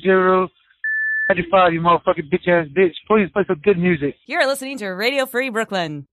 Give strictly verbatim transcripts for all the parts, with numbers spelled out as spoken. zero ninety five. You motherfucking bitch ass bitch. Please play some good music. You're listening to Radio Free Brooklyn.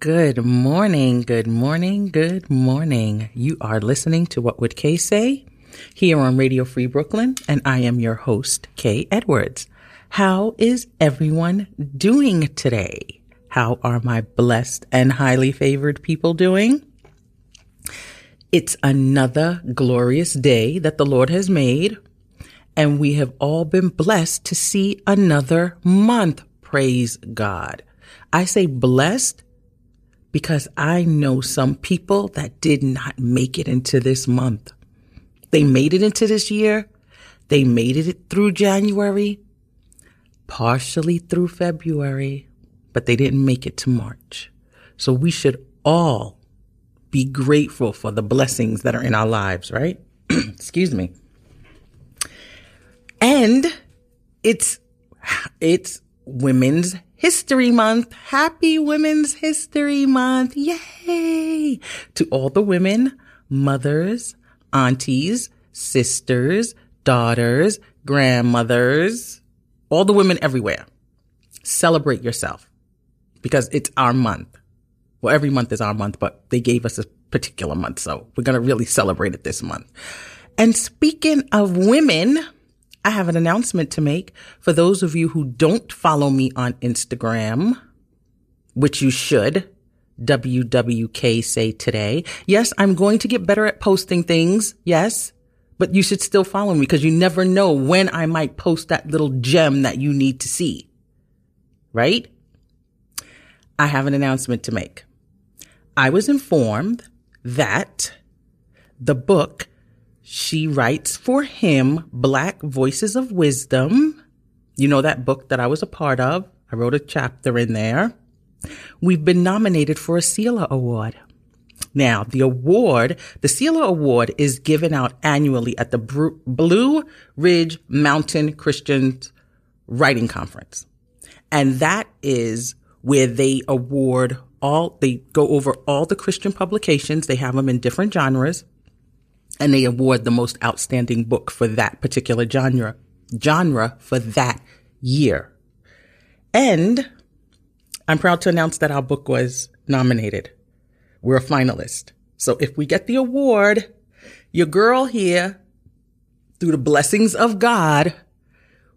Good morning, good morning, good morning. You are listening to What Would Kay Say here on Radio Free Brooklyn, and I am your host, Kay Edwards. How is everyone doing today? How are my blessed and highly favored people doing? It's another glorious day that the Lord has made, and we have all been blessed to see another month. Praise God. I say blessed because I know some people that did not make it into this month. They made it into this year. They made it through January, partially through February, but they didn't make it to March. So we should all be grateful for the blessings that are in our lives, right? Excuse me. And it's, it's Women's History Month. Happy Women's History Month. Yay! To all the women, mothers, aunties, sisters, daughters, grandmothers, all the women everywhere. Celebrate yourself because it's our month. Well, every month is our month, but they gave us a particular month, so we're going to really celebrate it this month. And speaking of women, I have an announcement to make for those of you who don't follow me on Instagram, which you should, W W K Say Today. Yes, I'm going to get better at posting things, yes, but you should still follow me because you never know when I might post that little gem that you need to see, right? I have an announcement to make. I was informed that the book, She Writes for Him, Black Voices of Wisdom. You know, that book that I was a part of. I wrote a chapter in there. We've been nominated for a CELA Award. Now, the award, the CELA Award is given out annually at the Blue Ridge Mountain Christian Writing Conference. And that is where they award all, they go over all the Christian publications. They have them in different genres, and they award the most outstanding book for that particular genre, genre for that year. And I'm proud to announce that our book was nominated. We're a finalist. So if we get the award, your girl here, through the blessings of God,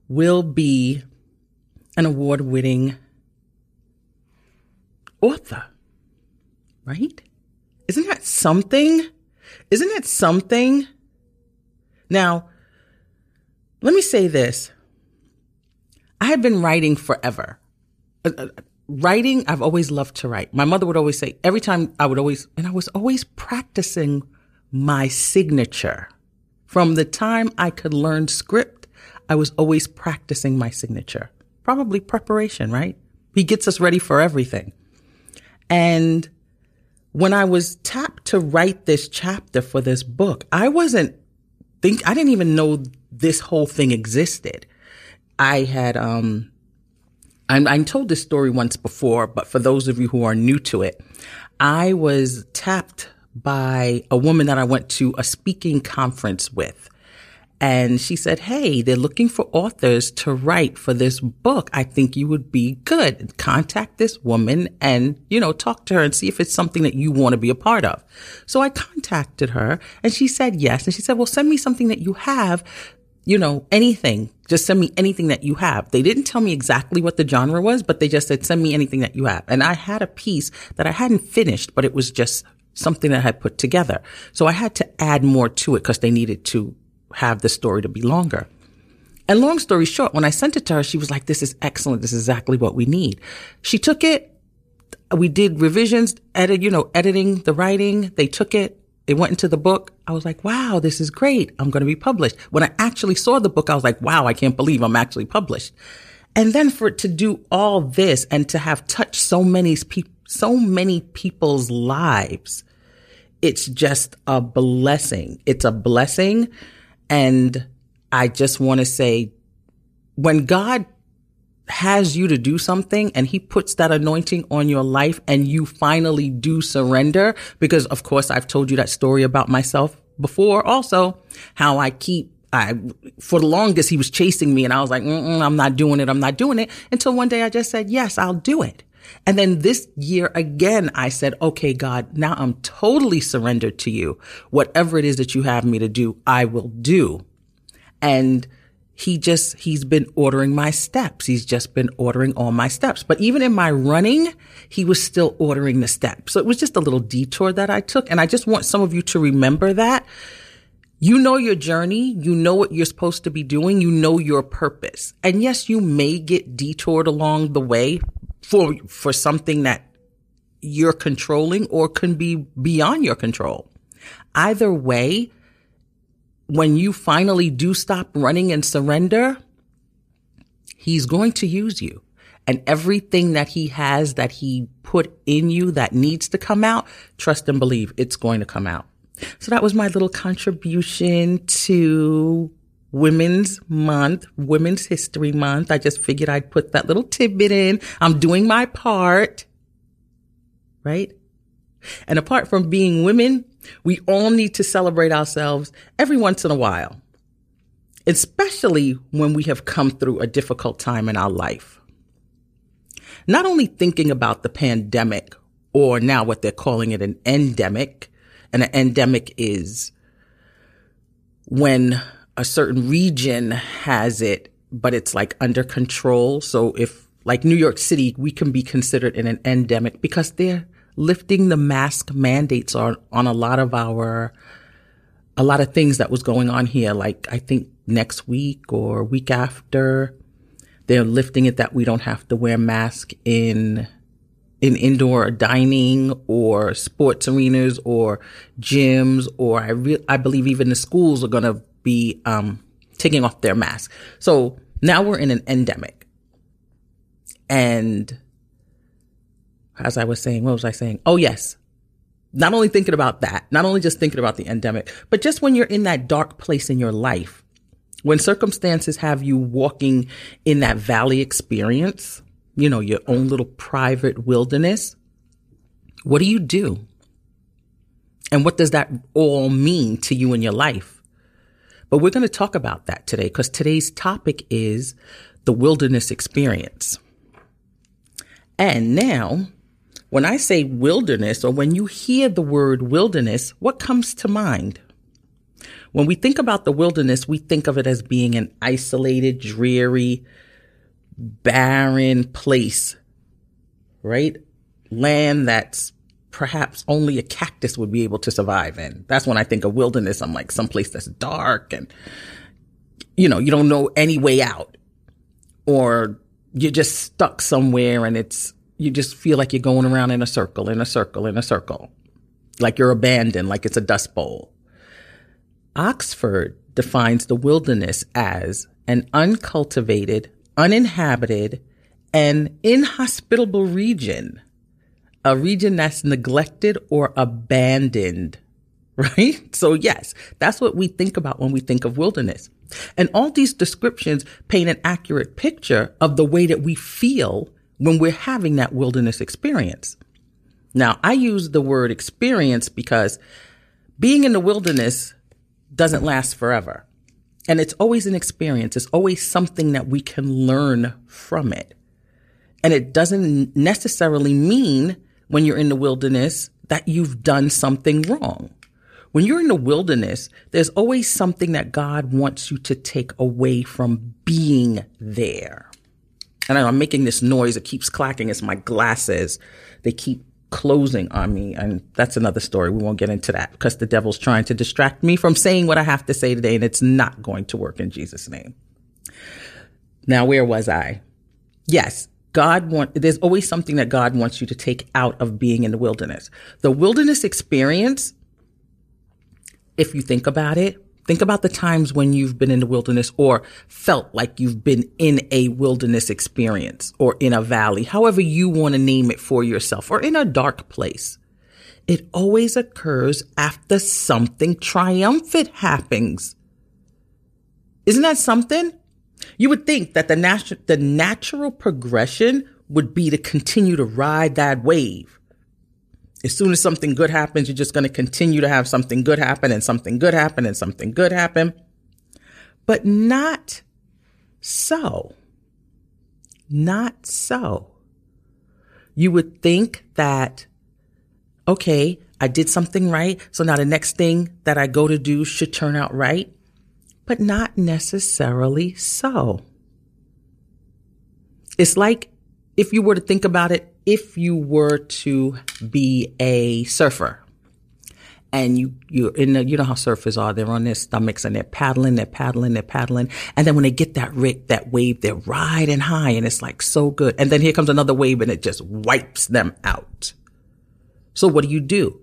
will be an award-winning author, right? Isn't that something? Isn't that something? Now, let me say this. I have been writing forever. Uh, Writing, I've always loved to write. My mother would always say, every time I would always, and I was always practicing my signature. From the time I could learn script, I was always practicing my signature. Probably preparation, right? He gets us ready for everything. And when I was tapped to write this chapter for this book, I wasn't think, I didn't even know this whole thing existed. I had, um, I told this story once before, but for those of you who are new to it, I was tapped by a woman that I went to a speaking conference with. And she said, hey, they're looking for authors to write for this book. I think you would be good. Contact this woman and, you know, talk to her and see if it's something that you want to be a part of. So I contacted her and she said yes. And she said, well, send me something that you have. You know, anything. Just send me anything that you have. They didn't tell me exactly what the genre was, but they just said, send me anything that you have. And I had a piece that I hadn't finished, but it was just something that I had put together. So I had to add more to it because they needed to have the story to be longer. And long story short, when I sent it to her, she was like, this is excellent. This is exactly what we need. She took it. We did revisions, edit, you know, editing the writing. They took it. It went into the book. I was like, wow, this is great. I'm going to be published. When I actually saw the book, I was like, wow, I can't believe I'm actually published. And then for it to do all this and to have touched so many, pe- so many people's lives, it's just a blessing. It's a blessing. And I just want to say, when God has you to do something and he puts that anointing on your life and you finally do surrender, because of course I've told you that story about myself before also, how I keep, I, for the longest he was chasing me and I was like, mm-mm, I'm not doing it. I'm not doing it until one day I just said, yes, I'll do it. And then this year again, I said, okay, God, now I'm totally surrendered to you. Whatever it is that you have me to do, I will do. And He just, he's been ordering my steps. He's just been ordering all my steps. But even in my running, he was still ordering the steps. So it was just a little detour that I took. And I just want some of you to remember that. You know your journey. You know what you're supposed to be doing. You know your purpose. And yes, you may get detoured along the way for, for something that you're controlling or can be beyond your control. Either way, when you finally do stop running and surrender, he's going to use you. And everything that he has, that he put in you that needs to come out, trust and believe it's going to come out. So that was my little contribution to Women's Month, Women's History Month. I just figured I'd put that little tidbit in. I'm doing my part, right? And apart from being women, we all need to celebrate ourselves every once in a while, especially when we have come through a difficult time in our life. Not only thinking about the pandemic, or now what they're calling it, an endemic, and an endemic is when a certain region has it, but it's like under control. So if like New York City, we can be considered in an endemic because they're lifting the mask mandates on, on a lot of our, a lot of things that was going on here. Like I think next week or week after, they're lifting it that we don't have to wear masks in in indoor dining or sports arenas or gyms, or I re- I believe even the schools are going to be um, taking off their masks. So now we're in an endemic. And as I was saying, what was I saying? Oh, yes. Not only thinking about that, not only just thinking about the endemic, but just when you're in that dark place in your life, when circumstances have you walking in that valley experience, you know, your own little private wilderness, what do you do? And what does that all mean to you in your life? But we're going to talk about that today, because today's topic is the wilderness experience. And now, when I say wilderness, or when you hear the word wilderness, what comes to mind? When we think about the wilderness, we think of it as being an isolated, dreary, barren place, right? Land that's perhaps only a cactus would be able to survive in. That's when I think of wilderness. I'm like, someplace that's dark and, you know, you don't know any way out, or you're just stuck somewhere and it's, you just feel like you're going around in a circle, in a circle, in a circle, like you're abandoned, like it's a dust bowl. Oxford defines the wilderness as an uncultivated, uninhabited, and inhospitable region, a region that's neglected or abandoned, right? So yes, that's what we think about when we think of wilderness. And all these descriptions paint an accurate picture of the way that we feel when we're having that wilderness experience. Now, I use the word experience because being in the wilderness doesn't last forever. And it's always an experience. It's always something that we can learn from it. And it doesn't necessarily mean when you're in the wilderness that you've done something wrong. When you're in the wilderness, there's always something that God wants you to take away from being there. And I'm making this noise. It keeps clacking. It's my glasses. They keep closing on me. And that's another story. We won't get into that because the devil's trying to distract me from saying what I have to say today, and it's not going to work in Jesus' name. Now, where was I? Yes, God want, there's always something that God wants you to take out of being in the wilderness. The wilderness experience, if you think about it, think about the times when you've been in the wilderness or felt like you've been in a wilderness experience or in a valley, however you want to name it for yourself, or in a dark place. It always occurs after something triumphant happens. Isn't that something? You would think that the natu- the natural progression would be to continue to ride that wave. As soon as something good happens, you're just going to continue to have something good happen and something good happen and something good happen. But not so. Not so. You would think that, okay, I did something right, so now the next thing that I go to do should turn out right. But not necessarily so. It's like if you were to think about it, if you were to be a surfer and you, you're in the, you know how surfers are, they're on their stomachs and they're paddling, they're paddling, they're paddling. And then when they get that rip, that wave, they're riding high and it's like so good. And then here comes another wave and it just wipes them out. So what do you do?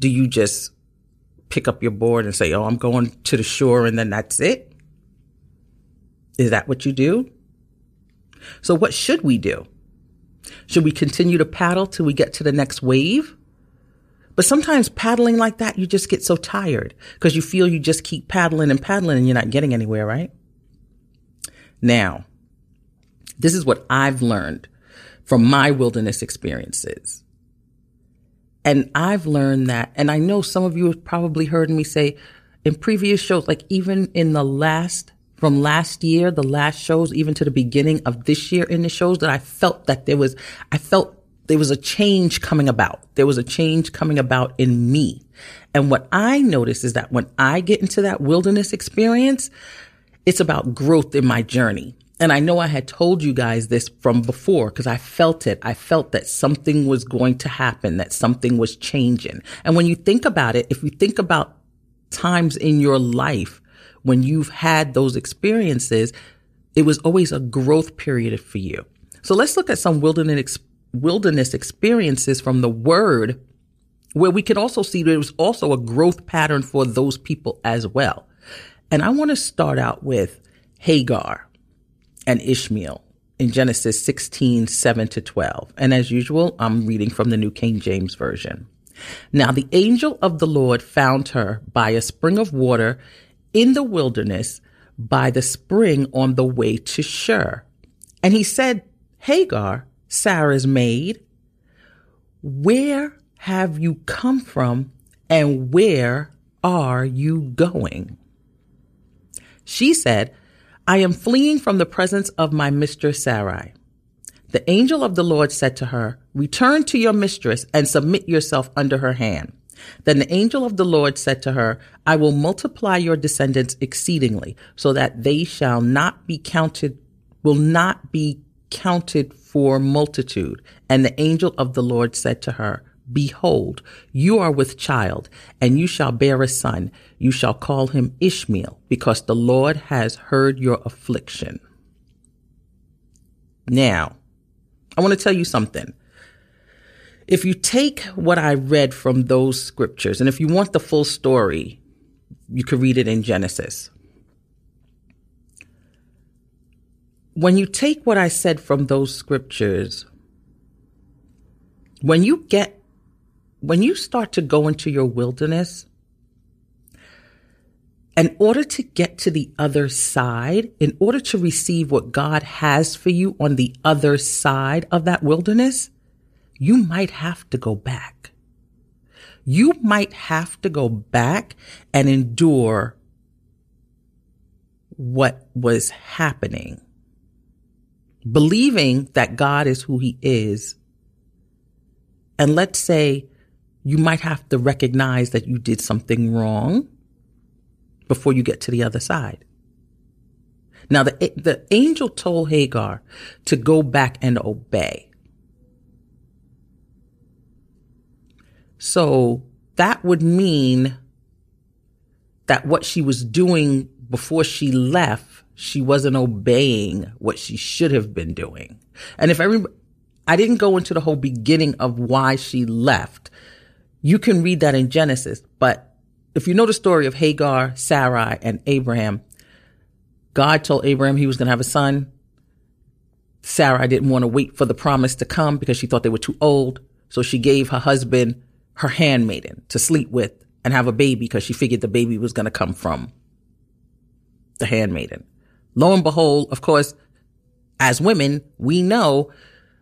Do you just pick up your board and say, oh, I'm going to the shore and then that's it? Is that what you do? So what should we do? Should we continue to paddle till we get to the next wave? But sometimes paddling like that, you just get so tired because you feel you just keep paddling and paddling and you're not getting anywhere, right? Now, this is what I've learned from my wilderness experiences. And I've learned that, and I know some of you have probably heard me say in previous shows, like even in the last From last year, the last shows, even to the beginning of this year in the shows, that I felt that there was, I felt there was a change coming about. There was a change coming about in me. And what I notice is that when I get into that wilderness experience, it's about growth in my journey. And I know I had told you guys this from before because I felt it. I felt that something was going to happen, that something was changing. And when you think about it, if you think about times in your life, when you've had those experiences, it was always a growth period for you. So let's look at some wilderness wilderness experiences from the word, where we could also see there was also a growth pattern for those people as well. And I want to start out with Hagar and Ishmael in Genesis sixteen, seven to twelve. And as usual, I'm reading from the New King James Version. Now the angel of the Lord found her by a spring of water in the wilderness, by the spring on the way to Shur. And he said, Hagar, Sarah's maid, where have you come from and where are you going? She said, I am fleeing from the presence of my mistress Sarai. The angel of the Lord said to her, return to your mistress and submit yourself under her hand. Then the angel of the Lord said to her, I will multiply your descendants exceedingly, so that they shall not be counted, will not be counted for multitude. And the angel of the Lord said to her, behold, you are with child, and you shall bear a son. You shall call him Ishmael, because the Lord has heard your affliction. Now, I want to tell you something. If you take what I read from those scriptures, and if you want the full story, you could read it in Genesis. When you take what I said from those scriptures, when you get When you start to go into your wilderness, in order to get to the other side, in order to receive what God has for you on the other side of that wilderness, you might have to go back. You might have to go back and endure what was happening, believing that God is who he is. And let's say, you might have to recognize that you did something wrong before you get to the other side. Now, the, the angel told Hagar to go back and obey. So that would mean that what she was doing before she left, she wasn't obeying what she should have been doing. And if everybody, I didn't go into the whole beginning of why she left. You can read that in Genesis, but if you know the story of Hagar, Sarai, and Abraham, God told Abraham he was going to have a son. Sarai didn't want to wait for the promise to come because she thought they were too old, so she gave her husband her handmaiden to sleep with and have a baby because she figured the baby was going to come from the handmaiden. Lo and behold, of course, as women, we know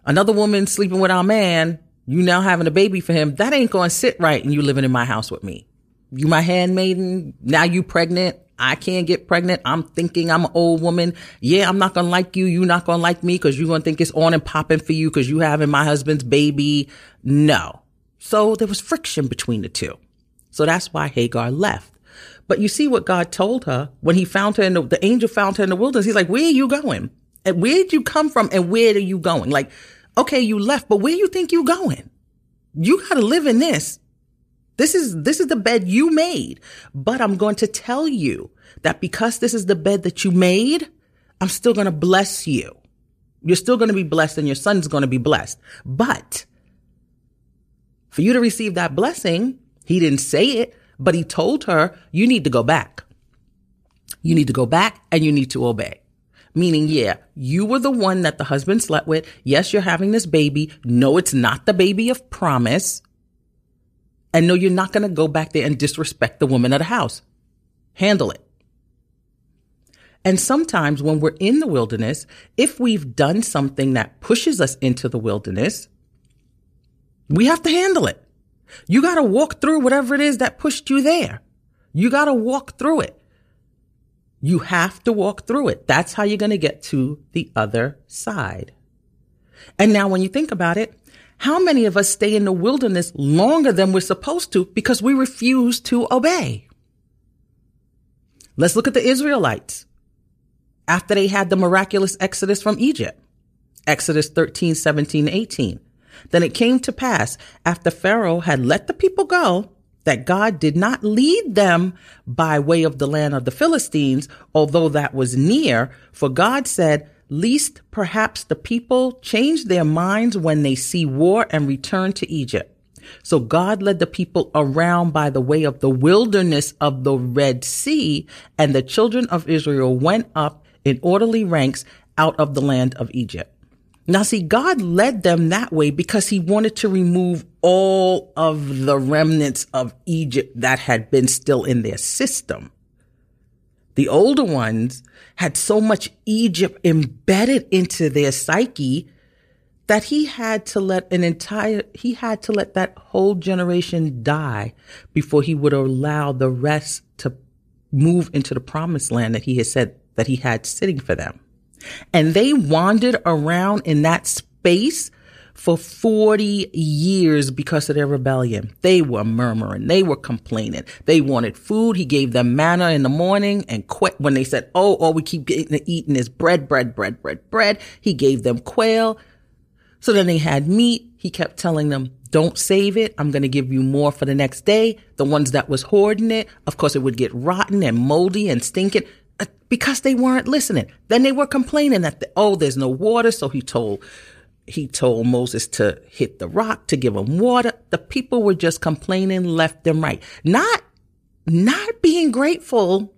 another woman sleeping with our man, you now having a baby for him, that ain't going to sit right, and you living in my house with me. You my handmaiden, now you pregnant, I can't get pregnant, I'm thinking I'm an old woman, yeah, I'm not going to like you, you not going to like me, because you're going to think it's on and popping for you, because you having my husband's baby, no. So there was friction between the two. So that's why Hagar left. But you see what God told her when he found her, in the, the angel found her in the wilderness, he's like, where are you going? And where'd you come from, and where are you going? Like, okay, you left, but where you think you going? You got to live in this. This is, this is the bed you made. But I'm going to tell you that because this is the bed that you made, I'm still going to bless you. You're still going to be blessed, and your son's going to be blessed. But for you to receive that blessing, he didn't say it, but he told her, you need to go back. You need to go back and you need to obey. Meaning, yeah, you were the one that the husband slept with. Yes, you're having this baby. No, it's not the baby of promise. And no, you're not going to go back there and disrespect the woman of the house. Handle it. And sometimes when we're in the wilderness, if we've done something that pushes us into the wilderness, we have to handle it. You got to walk through whatever it is that pushed you there. You got to walk through it. You have to walk through it. That's how you're going to get to the other side. And now when you think about it, how many of us stay in the wilderness longer than we're supposed to because we refuse to obey? Let's look at the Israelites after they had the miraculous exodus from Egypt. Exodus thirteen, seventeen, eighteen. Then it came to pass after Pharaoh had let the people go, that God did not lead them by way of the land of the Philistines, although that was near. For God said, least perhaps the people change their minds when they see war and return to Egypt. So God led the people around by the way of the wilderness of the Red Sea, and the children of Israel went up in orderly ranks out of the land of Egypt. Now, see, God led them that way because he wanted to remove all of the remnants of Egypt that had been still in their system. The older ones had so much Egypt embedded into their psyche that he had to let an entire, he had to let that whole generation die before he would allow the rest to move into the promised land that he had said that he had sitting for them. And they wandered around in that space for forty years because of their rebellion. They were murmuring. They were complaining. They wanted food. He gave them manna in the morning and quail. When they said, oh, all we keep getting to eating is bread, bread, bread, bread, bread, he gave them quail. So then they had meat. He kept telling them, don't save it. I'm going to give you more for the next day. The ones that was hoarding it, of course, it would get rotten and moldy and stinking because they weren't listening. Then they were complaining that, the, oh, there's no water. So he told, he told Moses to hit the rock to give them water. The people were just complaining left and right. Not, not being grateful,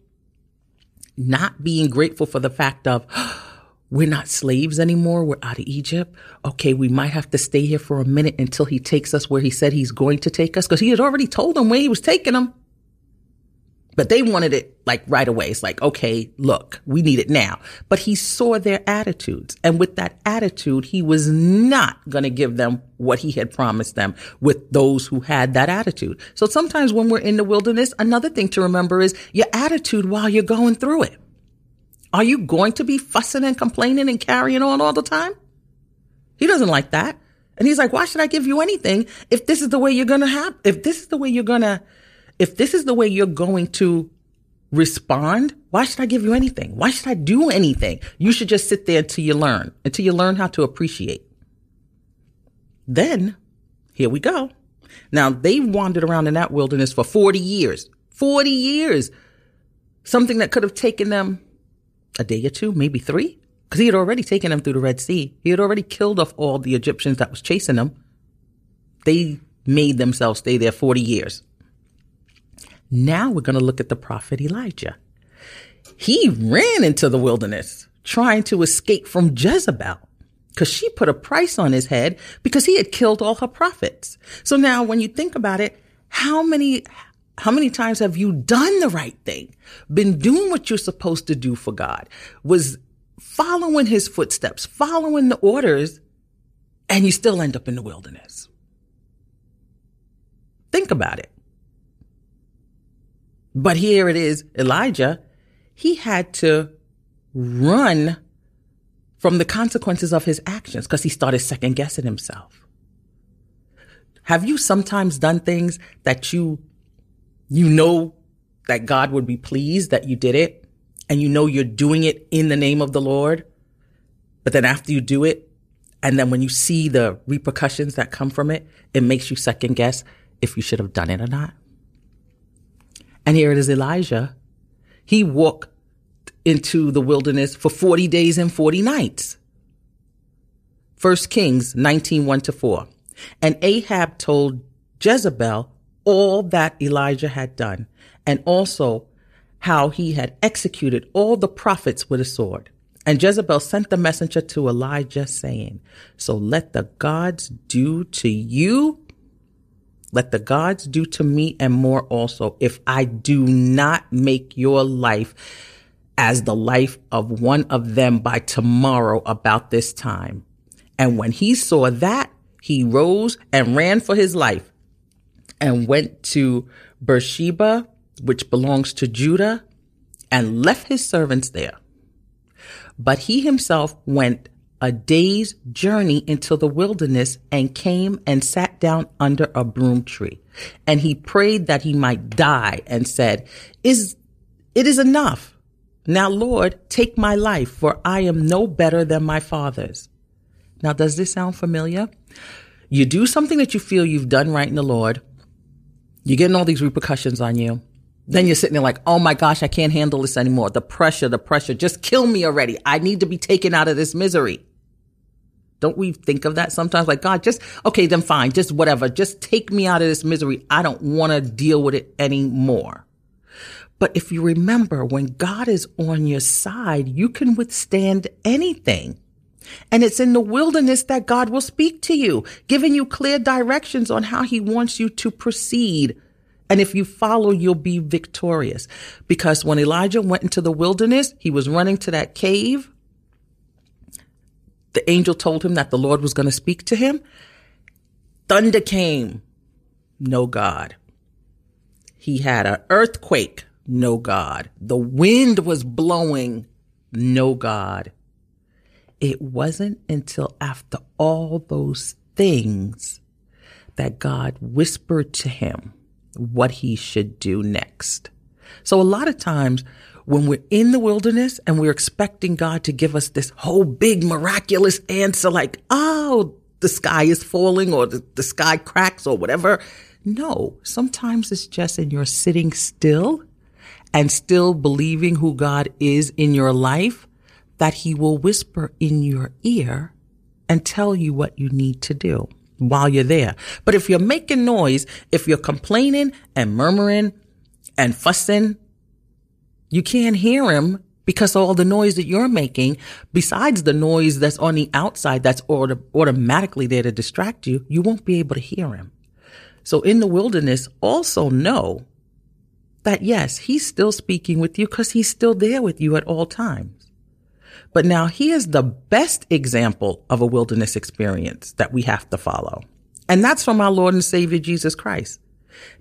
not being grateful for the fact of, we're not slaves anymore. We're out of Egypt. Okay, we might have to stay here for a minute until he takes us where he said he's going to take us, because he had already told them where he was taking them. But they wanted it like right away. It's like, okay, look, we need it now. But he saw their attitudes. And with that attitude, he was not going to give them what he had promised them with those who had that attitude. So sometimes when we're in the wilderness, another thing to remember is your attitude while you're going through it. Are you going to be fussing and complaining and carrying on all the time? He doesn't like that. And he's like, why should I give you anything if this is the way you're going to have, if this is the way you're going to, if this is the way you're going to respond, why should I give you anything? Why should I do anything? You should just sit there until you learn, until you learn how to appreciate. Then here we go. Now they wandered around in that wilderness for forty years, forty years, something that could have taken them a day or two, maybe three, because he had already taken them through the Red Sea. He had already killed off all the Egyptians that was chasing them. They made themselves stay there forty years. Now we're going to look at the prophet Elijah. He ran into the wilderness trying to escape from Jezebel because she put a price on his head because he had killed all her prophets. So now when you think about it, how many... How many times have you done the right thing, been doing what you're supposed to do for God, was following his footsteps, following the orders, and you still end up in the wilderness? Think about it. But here it is, Elijah, he had to run from the consequences of his actions because he started second guessing himself. Have you sometimes done things that you You know that God would be pleased that you did it, and you know you're doing it in the name of the Lord, but then after you do it, and then when you see the repercussions that come from it, it makes you second guess if you should have done it or not. And here it is, Elijah. He walked into the wilderness for forty days and forty nights. First Kings nineteen, one to four. And Ahab told Jezebel all that Elijah had done, and also how he had executed all the prophets with a sword. And Jezebel sent the messenger to Elijah saying, so let the gods do to you, let the gods do to me and more also, if I do not make your life as the life of one of them by tomorrow about this time. And when he saw that, he rose and ran for his life, and went to Beersheba, which belongs to Judah, and left his servants there. But he himself went a day's journey into the wilderness and came and sat down under a broom tree. And he prayed that he might die and said, "Is it is enough. Now, Lord, take my life, for I am no better than my fathers." Now, does this sound familiar? You do something that you feel you've done right in the Lord. You're getting all these repercussions on you. Then you're sitting there like, oh my gosh, I can't handle this anymore. The pressure, the pressure, just kill me already. I need to be taken out of this misery. Don't we think of that sometimes? Like, God, just, okay, then fine, just whatever. Just take me out of this misery. I don't want to deal with it anymore. But if you remember, when God is on your side, you can withstand anything. And it's in the wilderness that God will speak to you, giving you clear directions on how he wants you to proceed. And if you follow, you'll be victorious. Because when Elijah went into the wilderness, he was running to that cave. The angel told him that the Lord was going to speak to him. Thunder came. No God. He had an earthquake. No God. The wind was blowing. No God. It wasn't until after all those things that God whispered to him what he should do next. So a lot of times when we're in the wilderness and we're expecting God to give us this whole big miraculous answer, like, oh, the sky is falling or the, the sky cracks or whatever. No, sometimes it's just in your sitting still and still believing who God is in your life, that he will whisper in your ear and tell you what you need to do while you're there. But if you're making noise, if you're complaining and murmuring and fussing, you can't hear him because of all the noise that you're making, besides the noise that's on the outside that's auto- automatically there to distract you, you won't be able to hear him. So in the wilderness, also know that, yes, he's still speaking with you because he's still there with you at all times. But now here's the best example of a wilderness experience that we have to follow. And that's from our Lord and Savior, Jesus Christ.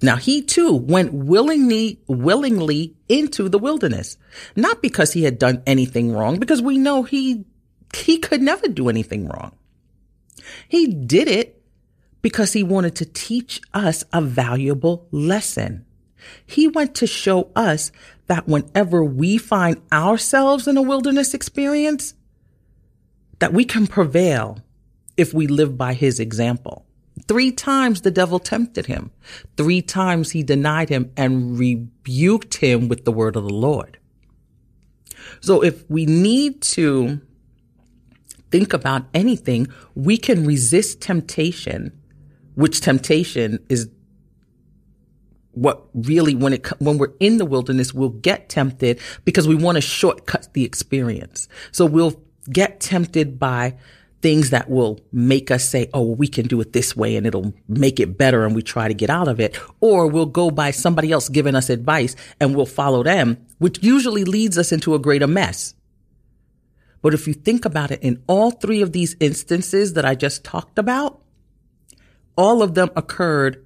Now he too went willingly, willingly into the wilderness, not because he had done anything wrong, because we know he, he could never do anything wrong. He did it because he wanted to teach us a valuable lesson. He went to show us that whenever we find ourselves in a wilderness experience, that we can prevail if we live by his example. Three times the devil tempted him. Three times he denied him and rebuked him with the word of the Lord. So if we need to think about anything, we can resist temptation, which temptation is what really, when it when we're in the wilderness, we'll get tempted because we want to shortcut the experience. So we'll get tempted by things that will make us say, oh, well, we can do it this way and it'll make it better, and we try to get out of it. Or we'll go by somebody else giving us advice and we'll follow them, which usually leads us into a greater mess. But if you think about it, in all three of these instances that I just talked about, all of them occurred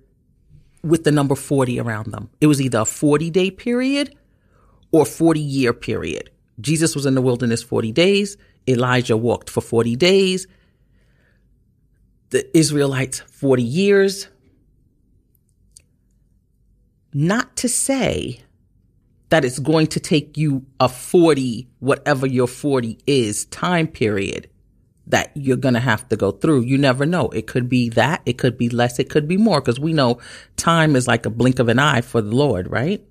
with the number forty around them. It was either a forty-day period or forty-year period. Jesus was in the wilderness forty days. Elijah walked for forty days. The Israelites, forty years. Not to say that it's going to take you a forty, whatever your forty is, time period that you're going to have to go through. You never know. It could be that. It could be less. It could be more, because we know time is like a blink of an eye for the Lord, right?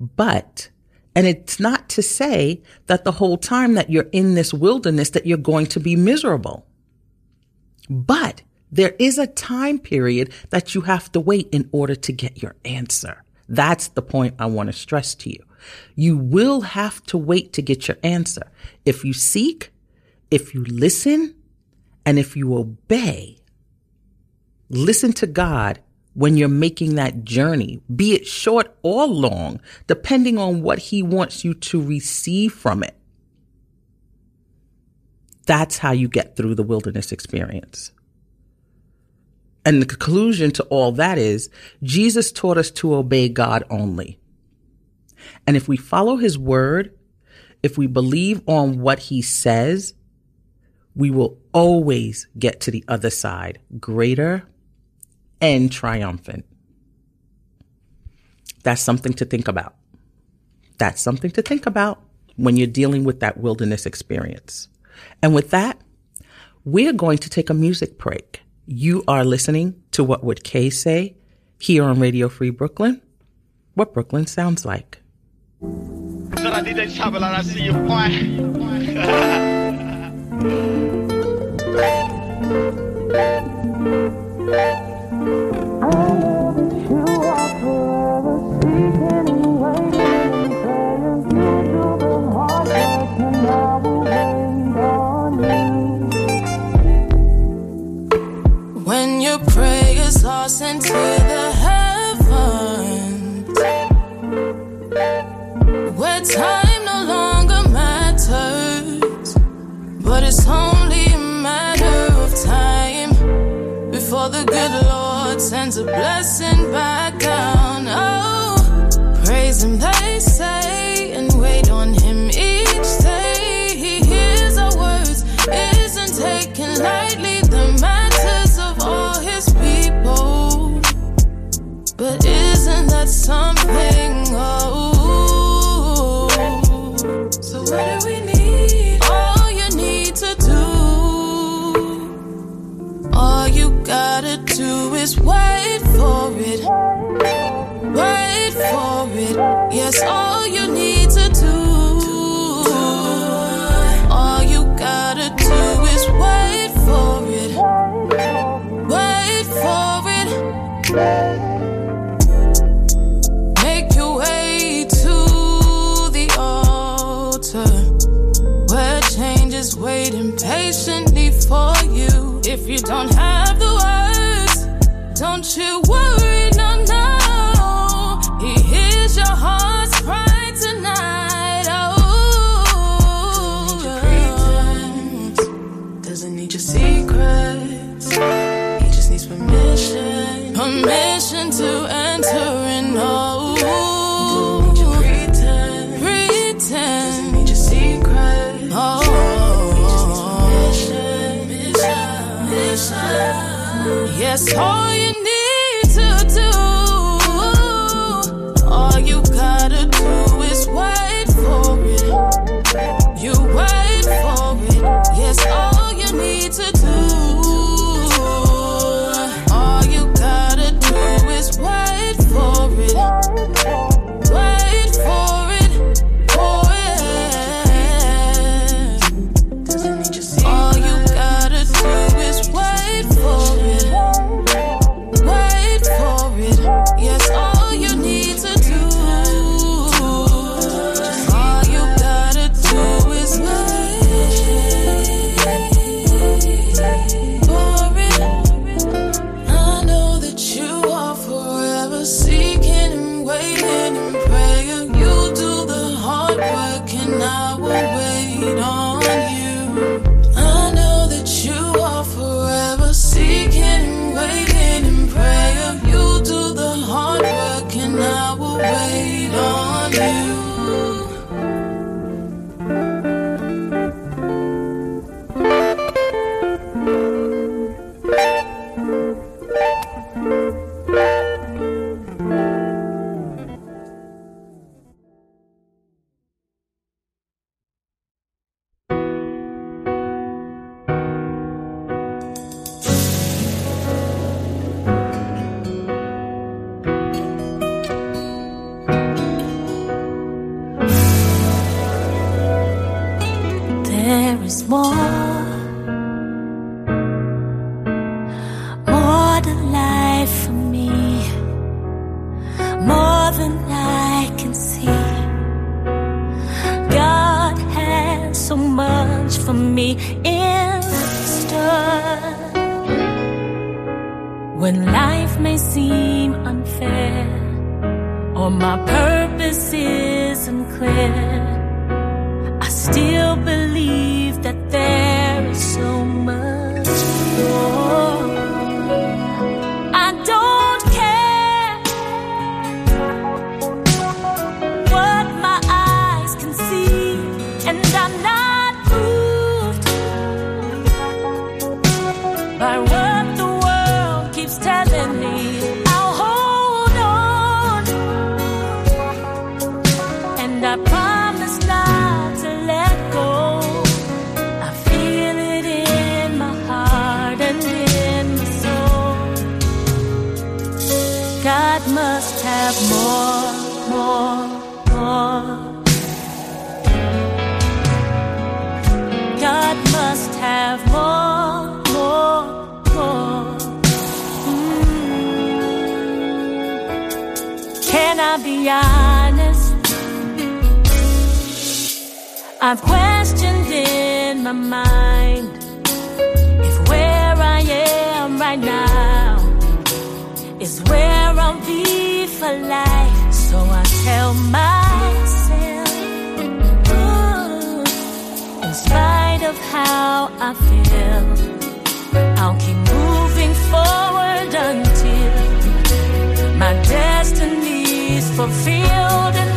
But, and it's not to say that the whole time that you're in this wilderness that you're going to be miserable. But there is a time period that you have to wait in order to get your answer. That's the point I want to stress to you. You will have to wait to get your answer. If you seek, if you listen, and if you obey, listen to God when you're making that journey, be it short or long, depending on what he wants you to receive from it. That's how you get through the wilderness experience. And the conclusion to all that is, Jesus taught us to obey God only. And if we follow his word, if we believe on what he says, we will always get to the other side, greater and triumphant. That's something to think about. That's something to think about when you're dealing with that wilderness experience. And with that, we're going to take a music break. You are listening to What Would Kay Say here on Radio Free Brooklyn. what Brooklyn sounds like. When your prayers are sent to the heavens, where time no longer matters, but it's only a matter of time before the good Lord sends a blessing back down. Oh, praise Him, they say, and wait on Him each day. He hears our words, isn't taken lightly the matters of all His people. But isn't that something? Oh, so what do we need? All you need to do, all you gotta do is wait for it. Wait for it. Yes, all you need to do, all you gotta do is wait for it. Wait for it. Waiting patiently for you. If you don't have the words, don't you worry, no, no. He hears your heart's cry tonight. Oh, doesn't need your secrets. He just needs permission, permission to enter and know. Doesn't need your pretense. Pretend. Doesn't need your secrets. Oh. Yes, all you need to do, all you gotta do is wait for it. You wait for it. Yes, all you need to do, all you gotta do is wait for it. Wait for it. Oh yeah. All you gotta do is wait for it. Must have more. I'll be honest, I've questioned in my mind if where I am right now is where I'll be for life. So I tell myself, ooh, in spite of how I feel, I'll keep moving forward until my destiny's fulfilled. And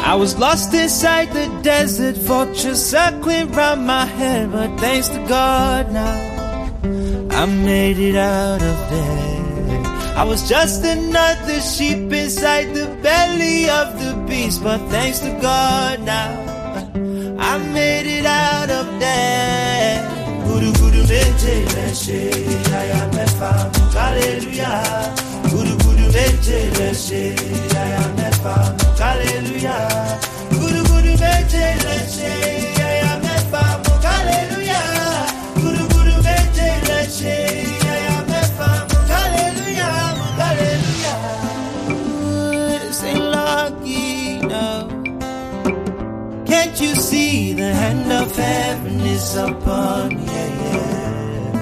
I was lost inside the desert, vultures circling round my head, but thanks to God now, I made it out of there. I was just another sheep inside the belly of the beast, but thanks to God now, I made it out of there. Guru guru meje meje, I me fam, hallelujah. Guru guru meje meje, I me fam, hallelujah. The hand of heaven is upon me, yeah,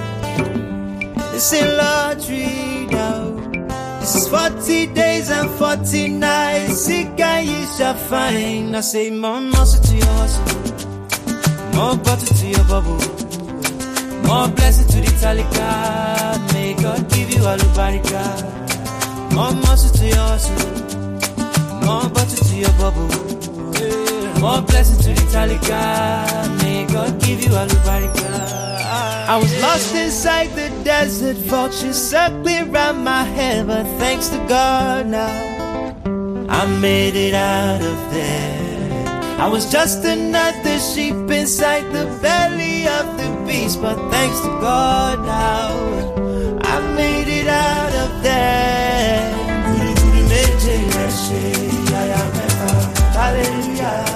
yeah. This ain't lottery, no. This is forty days and forty nights. Seek and you shall find. I say more muscle to your hustle, more butter to your bubble, more blessing to the talika. May God give you all the barika. More muscle to your hustle, more butter to your bubble, more blessings to the talika. May God give you all the barika. I was lost inside the desert, vultures circling round my head, but thanks to God now, I made it out of there. I was just another sheep inside the belly of the beast, but thanks to God now I made it out of there. Hallelujah.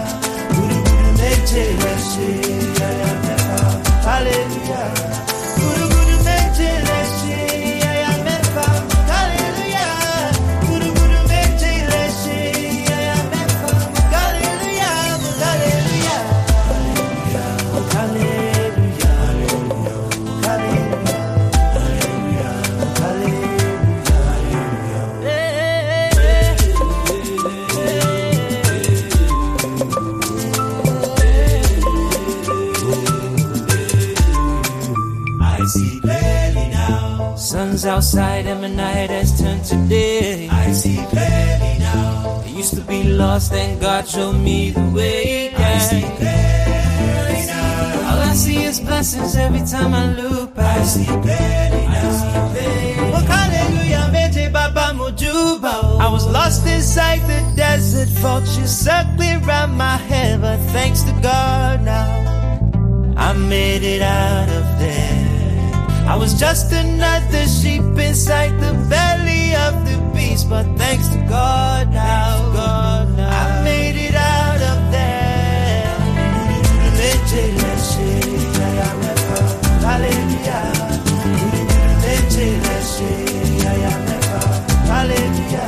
Sun's outside and my night has turned to day. I see clearly now. I used to be lost and God showed me the way. Yeah. I see clearly now. All I see is blessings every time I look back. I see clearly now. Oh, hallelujah, meje baba mojuba. I was lost inside the desert, vultures circling round my head, but thanks to God now I made it out of there. I was just another sheep inside the belly of the beast, but thanks to God now, God, now I made it out of there. Hallelujah. Hallelujah.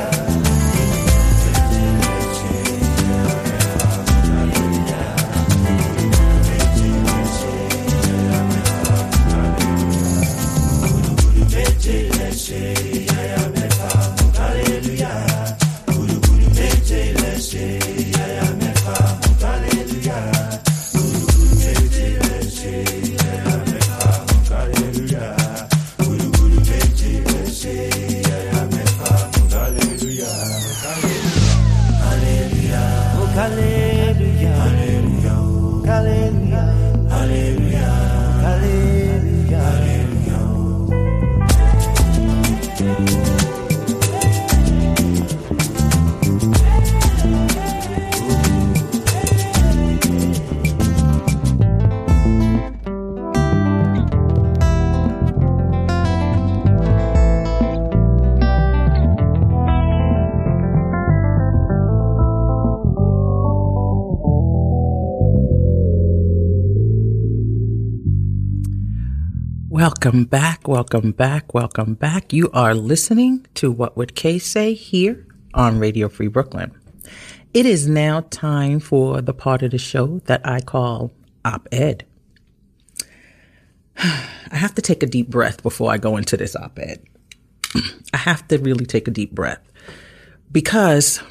Welcome back, welcome back, welcome back. You are listening to What Would Kay Say here on Radio Free Brooklyn. It is now time for the part of the show that I call op-ed. I have to take a deep breath before I go into this op-ed. I have to really take a deep breath because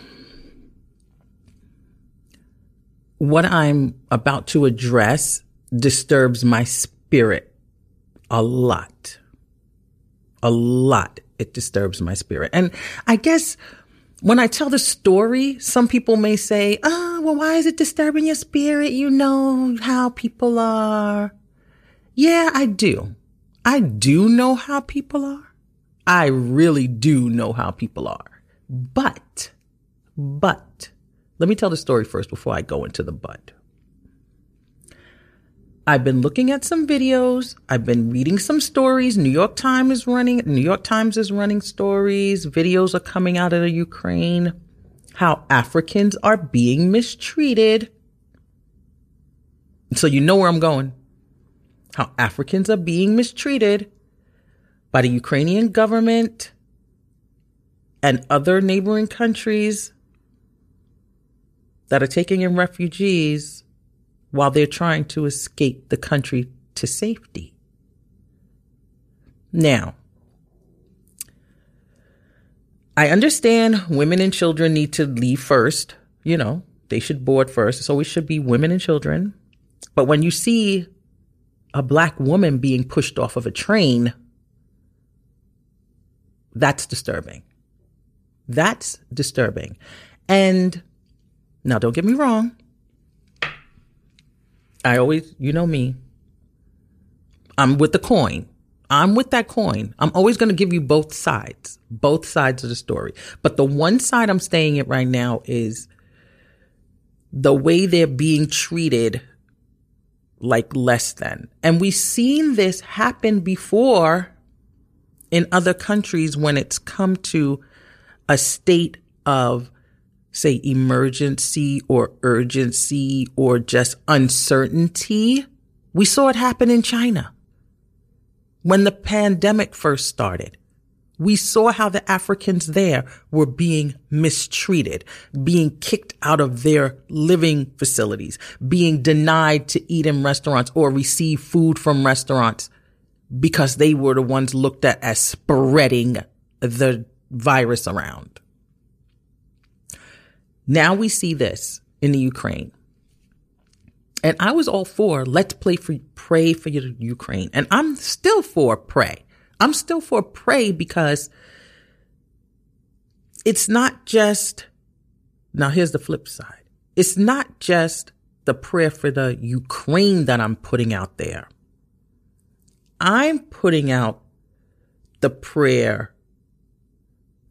what I'm about to address disturbs my spirit. A lot, a lot, it disturbs my spirit. And I guess when I tell the story, some people may say, oh, well, why is it disturbing your spirit? You know how people are. Yeah, I do. I do know how people are. I really do know how people are. But, but, let me tell the story first before I go into the but. I've been looking at some videos. I've been reading some stories. New York Times is running. New York Times is running stories. Videos are coming out of the Ukraine. How Africans are being mistreated. So you know where I'm going. How Africans are being mistreated by the Ukrainian government and other neighboring countries that are taking in refugees while they're trying to escape the country to safety. Now, I understand women and children need to leave first. You know, they should board first. It's always should be women and children. But when you see a black woman being pushed off of a train, that's disturbing. That's disturbing. And now don't get me wrong. I always, you know me, I'm with the coin. I'm with that coin. I'm always going to give you both sides, both sides of the story. But the one side I'm staying at right now is the way they're being treated like less than. And we've seen this happen before in other countries when it's come to a state of, say, emergency or urgency or just uncertainty. We saw it happen in China when the pandemic first started. We saw how the Africans there were being mistreated, being kicked out of their living facilities, being denied to eat in restaurants or receive food from restaurants because they were the ones looked at as spreading the virus around. Now we see this in the Ukraine. And I was all for let's play for, pray for your Ukraine. And I'm still for pray. I'm still for pray because it's not just, now here's the flip side. It's not just the prayer for the Ukraine that I'm putting out there. I'm putting out the prayer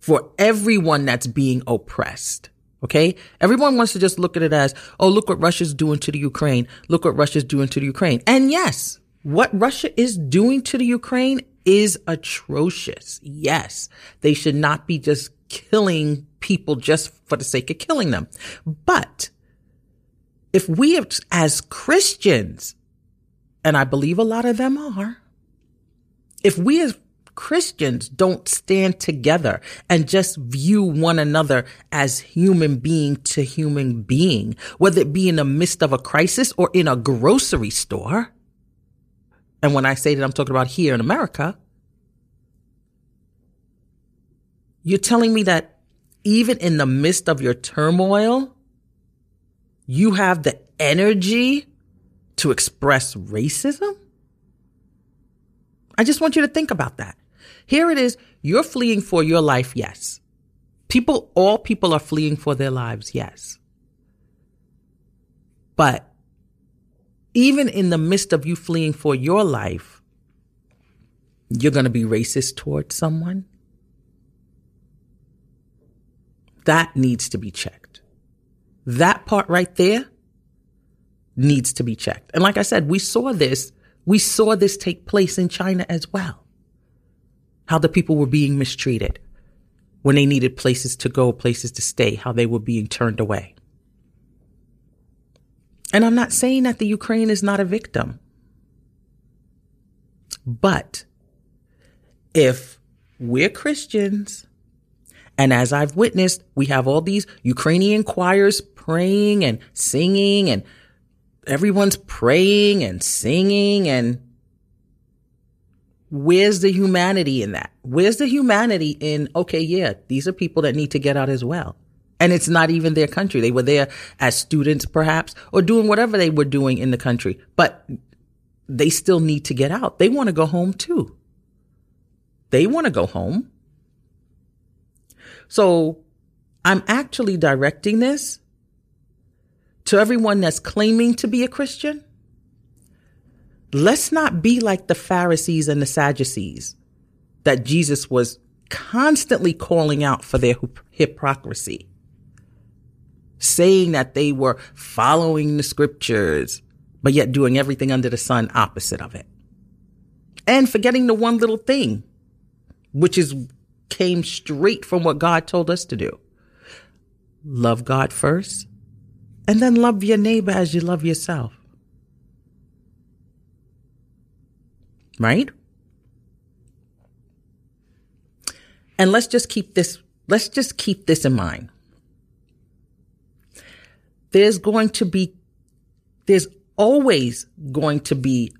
for everyone that's being oppressed. Okay. Everyone wants to just look at it as, oh, look what Russia's doing to the Ukraine. Look what Russia's doing to the Ukraine. And yes, what Russia is doing to the Ukraine is atrocious. Yes, they should not be just killing people just for the sake of killing them. But if we have, as Christians, and I believe a lot of them are, if we as Christians don't stand together and just view one another as human being to human being, whether it be in the midst of a crisis or in a grocery store, and when I say that, I'm talking about here in America, you're telling me that even in the midst of your turmoil, you have the energy to express racism? I just want you to think about that. Here it is. You're fleeing for your life, yes. People, all people are fleeing for their lives, yes. But even in the midst of you fleeing for your life, you're going to be racist towards someone? That needs to be checked. That part right there needs to be checked. And like I said, we saw this. We saw this take place in China as well. How the people were being mistreated when they needed places to go, places to stay, how they were being turned away. And I'm not saying that the Ukraine is not a victim. But if we're Christians, and as I've witnessed, we have all these Ukrainian choirs praying and singing, and everyone's praying and singing, and where's the humanity in that? Where's the humanity in, okay, yeah, these are people that need to get out as well. And it's not even their country. They were there as students, perhaps, or doing whatever they were doing in the country. But they still need to get out. They want to go home, too. They want to go home. So I'm actually directing this to everyone that's claiming to be a Christian. Let's not be like the Pharisees and the Sadducees that Jesus was constantly calling out for their hypocrisy, saying that they were following the scriptures, but yet doing everything under the sun opposite of it. And forgetting the one little thing, which is came straight from what God told us to do. Love God first, and then love your neighbor as you love yourself. Right? And let's just keep this, let's just keep this in mind. There's going to be, there's always going to be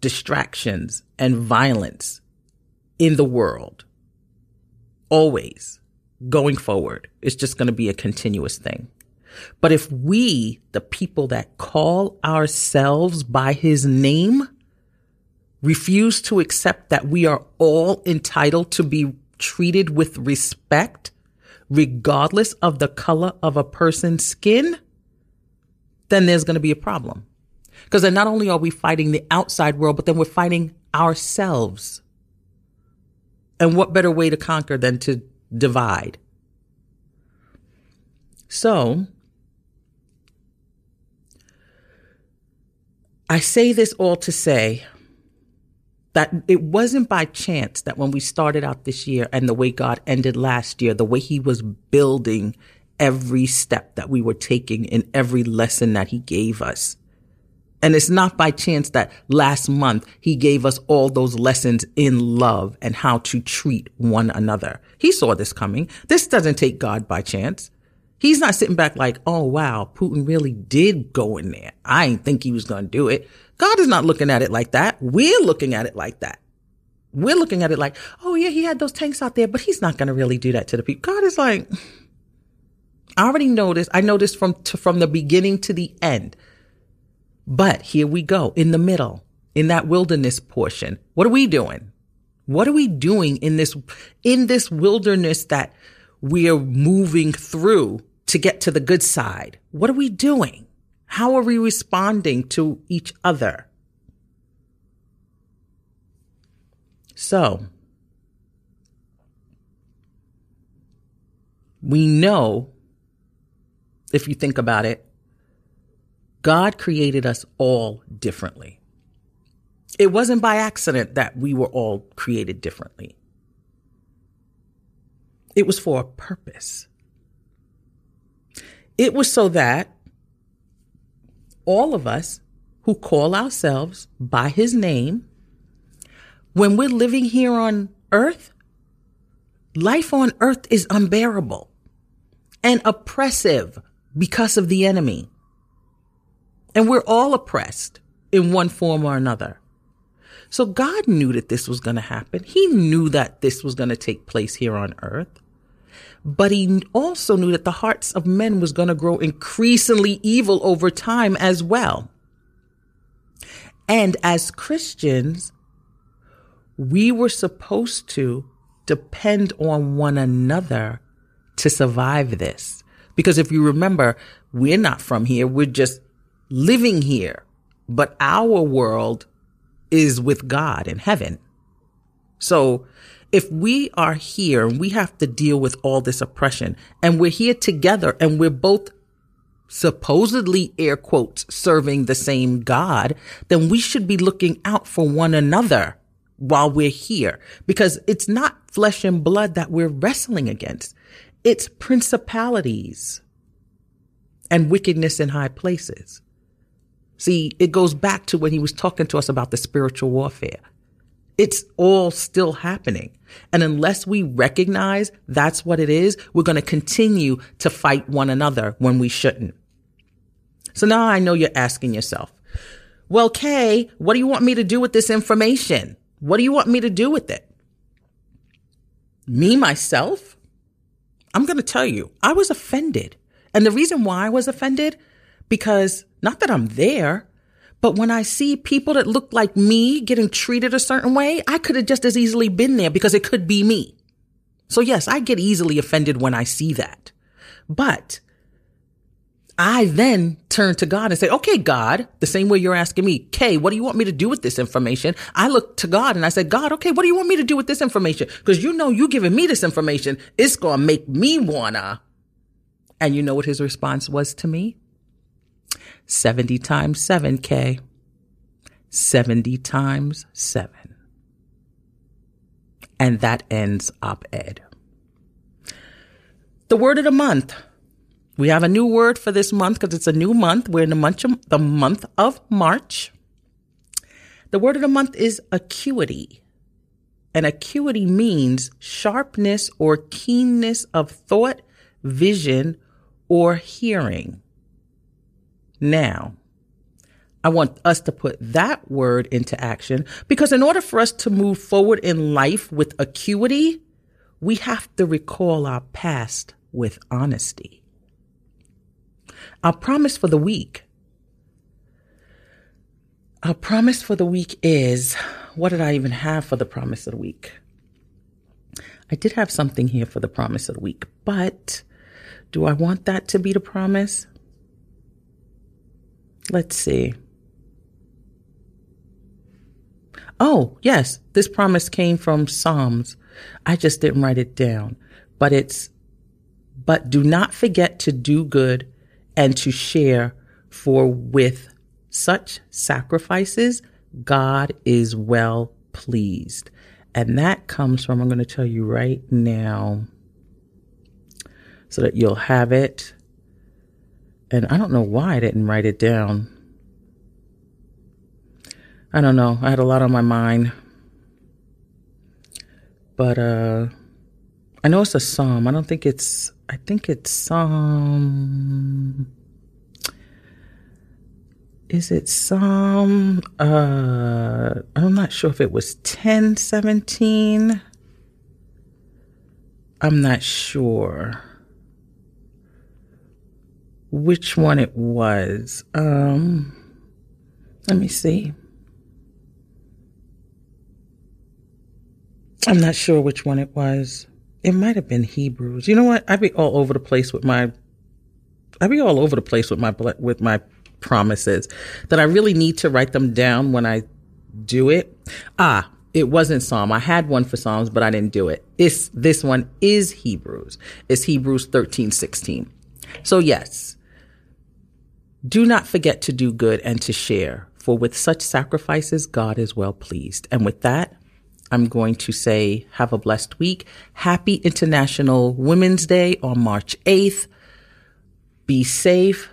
distractions and violence in the world. Always going forward. It's just going to be a continuous thing. But if we, the people that call ourselves by his name, refuse to accept that we are all entitled to be treated with respect, regardless of the color of a person's skin, then there's going to be a problem. Because then not only are we fighting the outside world, but then we're fighting ourselves. And what better way to conquer than to divide? So I say this all to say that it wasn't by chance that when we started out this year and the way God ended last year, the way he was building every step that we were taking in every lesson that he gave us. And it's not by chance that last month he gave us all those lessons in love and how to treat one another. He saw this coming. This doesn't take God by chance. He's not sitting back like, oh, wow, Putin really did go in there. I didn't think he was going to do it. God is not looking at it like that. We're looking at it like that. We're looking at it like, oh, yeah, he had those tanks out there, but he's not going to really do that to the people. God is like, I already know this. I know this from, to, from the beginning to the end. But here we go in the middle, in that wilderness portion. What are we doing? What are we doing in this, in this wilderness that we are moving through to get to the good side? What are we doing? How are we responding to each other? So we know, if you think about it, God created us all differently. It wasn't by accident that we were all created differently. It was for a purpose. It was so that all of us who call ourselves by his name, when we're living here on earth, life on earth is unbearable and oppressive because of the enemy. And we're all oppressed in one form or another. So God knew that this was going to happen. He knew that this was going to take place here on earth. But he also knew that the hearts of men was going to grow increasingly evil over time as well. And as Christians, we were supposed to depend on one another to survive this. Because if you remember, we're not from here. We're just living here, but our world is with God in heaven. So if we are here and we have to deal with all this oppression and we're here together and we're both supposedly, air quotes, serving the same God, then we should be looking out for one another while we're here, because it's not flesh and blood that we're wrestling against. It's principalities and wickedness in high places. See, it goes back to when he was talking to us about the spiritual warfare. It's all still happening. And unless we recognize that's what it is, we're going to continue to fight one another when we shouldn't. So now I know you're asking yourself, well, Kay, what do you want me to do with this information? What do you want me to do with it? Me, myself? I'm going to tell you, I was offended. And the reason why I was offended, because not that I'm there, but when I see people that look like me getting treated a certain way, I could have just as easily been there because it could be me. So yes, I get easily offended when I see that. But I then turn to God and say, okay, God, the same way you're asking me, Kay, what do you want me to do with this information? I look to God and I say, God, okay, what do you want me to do with this information? Because you know you giving me this information, it's going to make me wanna. And you know what his response was to me? seventy times seven, Kay. seventy times seven. And that ends op-ed. The word of the month. We have a new word for this month because it's a new month. We're in the month of, the month of March. The word of the month is acuity. And acuity means sharpness or keenness of thought, vision, or hearing. Now, I want us to put that word into action, because in order for us to move forward in life with acuity, we have to recall our past with honesty. Our promise for the week. Our promise for the week is, what did I even have for the promise of the week? I did have something here for the promise of the week, but do I want that to be the promise? Let's see. Oh, yes. This promise came from Psalms. I just didn't write it down, but it's, but do not forget to do good and to share, for with such sacrifices, God is well pleased. And that comes from, I'm going to tell you right now so that you'll have it. And I don't know why I didn't write it down. I don't know. I had a lot on my mind. But uh, I know it's a psalm. I don't think it's, I think it's Psalm. Is it Psalm? Uh, I'm not sure if it was ten seventeen. I'm not sure which one it was. Um, let me see. I'm not sure which one it was. It might have been Hebrews. You know what? I'd be all over the place with my, I'd be all over the place with my, with my promises that I really need to write them down when I do it. Ah, it wasn't Psalm. I had one for Psalms, but I didn't do it. It's, this one is Hebrews. It's Hebrews thirteen sixteen. So yes, do not forget to do good and to share, for with such sacrifices, God is well pleased. And with that, I'm going to say, have a blessed week. Happy International Women's Day on March eighth. Be safe.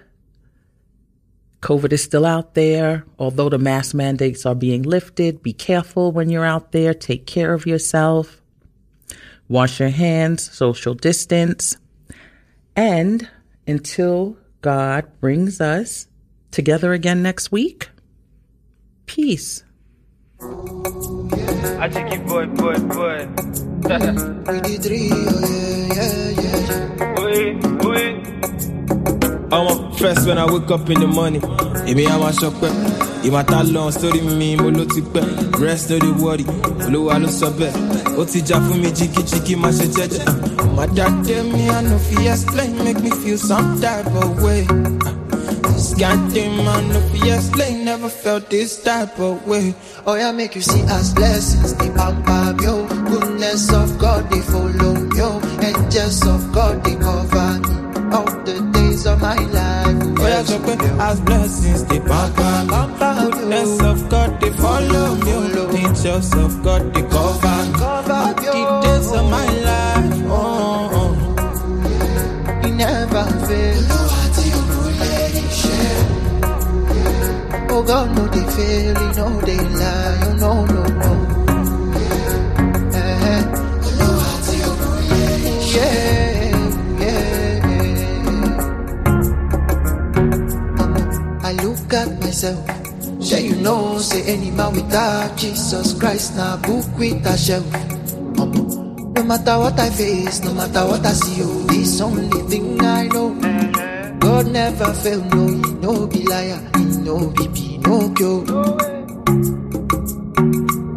COVID is still out there. Although the mask mandates are being lifted, be careful when you're out there. Take care of yourself. Wash your hands, social distance. And until God brings us together again next week, peace. I take you, boy, boy, boy. I'm up first when I wake up in the morning. Maybe I'm a shocker. If I tell long story, me, I'm a little rest of the worry. Blow a little bit. Otija for me, jiki, jiki, my shit. My dad tell me I know if he explain, make me feel some type of way. This goddamn man of yesterday never felt this type of way. Oh yeah, make you see us blessings, they pop up, yo. Goodness of God, they follow, yo. Angels of God, they cover me all the days of my life. Oh yeah, make you as blessings, they pop up. Goodness of God, they follow, yo. Angels of God, they cover me all the days of my life. Oh, he never fails. Oh God, no they fail, no they lie, oh no, no, no. Eh. Yeah, yeah. I look at myself, say you know, say any man without Jesus Christ, na book with a shelf. No matter what I face, no matter what I see, oh, this only thing I know. God never fail, no, he no be liar. No baby, no girl.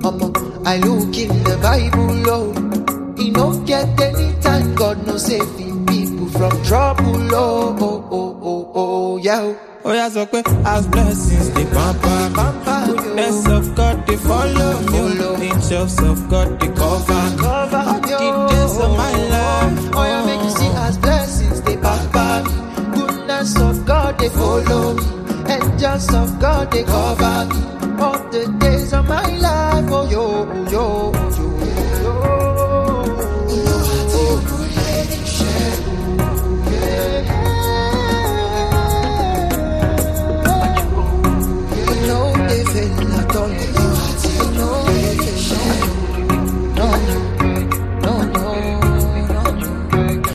Mama, I look in the Bible, oh. He no get any time. God no saving people from trouble, oh, oh, oh, oh, oh, yeah. Oh yeah, so quick as blessings they pop up. Goodness of God they follow, follow. Angels of God they cover, cover. All the days of my life. Oh yeah, make you see as blessings they pop up. Goodness of God they follow me. Angels of God, they go.